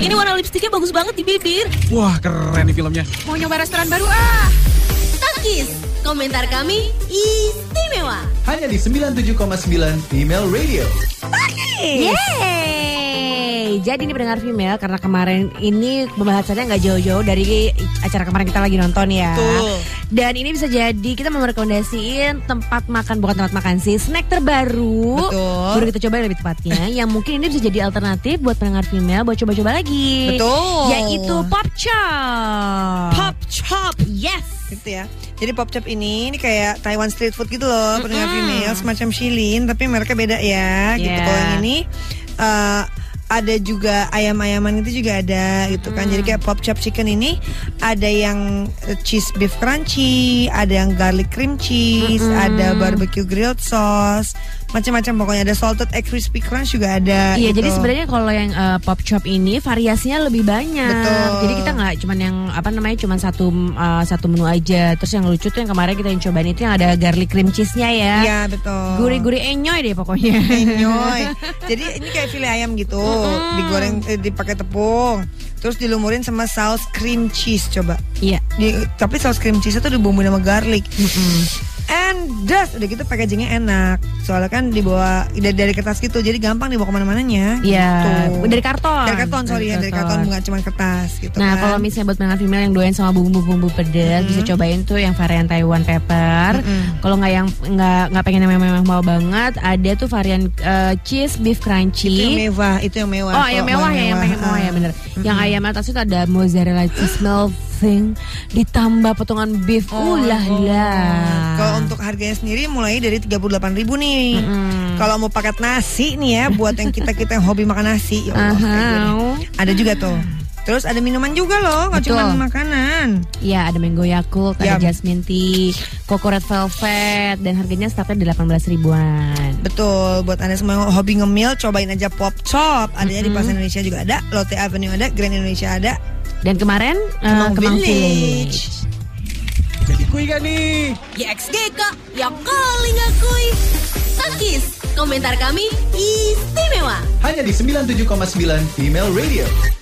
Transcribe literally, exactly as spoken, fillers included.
Ini warna lipstiknya bagus banget di bibir. Wah, keren nih filmnya. Mau nyoba restoran baru ah? Takis, komentar kami istimewa. Hanya di sembilan puluh tujuh koma sembilan Female Radio. Takis! Yeay! Jadi ini pendengar Female, karena kemarin ini pembahasannya gak jauh-jauh dari acara kemarin kita lagi nonton ya. Betul. Dan ini bisa jadi kita merekomendasiin tempat makan, bukan tempat makan sih, snack terbaru. Betul. Baru kita coba lebih tepatnya. Yang mungkin ini bisa jadi alternatif buat pendengar Female, buat coba-coba lagi. Betul. Yaitu Popchop. Popchop. Yes. Gitu ya. Jadi Popchop ini ini kayak Taiwan street food gitu loh, mm-hmm. pendengar Female, semacam Shilin tapi mereka beda ya, yeah. gitu. Kalau yang ini uh, ada juga ayam-ayaman itu juga ada gitu kan. Mm. Jadi kayak Popchop chicken ini ada yang cheese beef crunchy, ada yang garlic cream cheese, mm-hmm. ada barbecue grilled sauce. Macam-macam pokoknya, ada salted egg crispy crunch juga ada. Iya gitu. Jadi sebenarnya kalau yang uh, Popchop ini variasinya lebih banyak. Betul. Jadi kita nggak cuman yang apa namanya cuman satu uh, satu menu aja. Terus yang lucu tuh yang kemarin kita yang cobain itu yang ada garlic cream cheese-nya ya. Iya betul. Gurih-gurih enyoy deh pokoknya. Enyoy. Jadi ini kayak filet ayam gitu, mm-hmm. digoreng eh, dipakai tepung. Terus dilumurin sama saus cream cheese coba. Iya. Di, tapi saus cream cheese itu dibumbuin sama garlic. Mm-hmm. And das udah gitu packagingnya enak. Soalnya kan dibawa dari, dari kertas gitu, jadi gampang dibawa kemana-mananya. Iya. Gitu. Dari karton. Dari karton sorry dari ya dari karton bukan cuma kertas. Gitu nah kan. Kalau misalnya buat pendengar Female yang doyan sama bumbu-bumbu pedas, mm-hmm. bisa cobain tuh yang varian Taiwan pepper. Mm-hmm. Kalau nggak yang nggak nggak pengen yang memang mau banget, ada tuh varian uh, cheese beef crunchy. Itu yang mewah, itu yang mewah. Oh yang mewah ya, yang pengen mewah ya bener. Mm-hmm. Yang ayam atas itu ada mozzarella cheese melt. Ditambah potongan beef, oh, ulah oh. lah. Kalau untuk harganya sendiri mulai dari tiga puluh delapan ribu nih. Mm-hmm. Kalau mau paket nasi nih ya, buat yang kita-kita yang hobi makan nasi, ya Allah, uh-huh. ada juga tuh. Terus ada minuman juga loh, nggak cuma makanan. Iya, ada mango yakult, ada ya. Jasmine tea, Coco Red Velvet, dan harganya startnya delapan belas ribuan. Betul, buat anda semua yang hobi ngemil, cobain aja Popchop. Adanya mm-hmm. di Pasar Indonesia juga ada, Lotte Avenue ada, Grand Indonesia ada. Dan kemarin Kemang uh, Village. Village. Jadi kui gak nih? Ya X G kok, ya kali gak kui. Takis, komentar kami istimewa. Hanya di sembilan puluh tujuh koma sembilan Female Radio.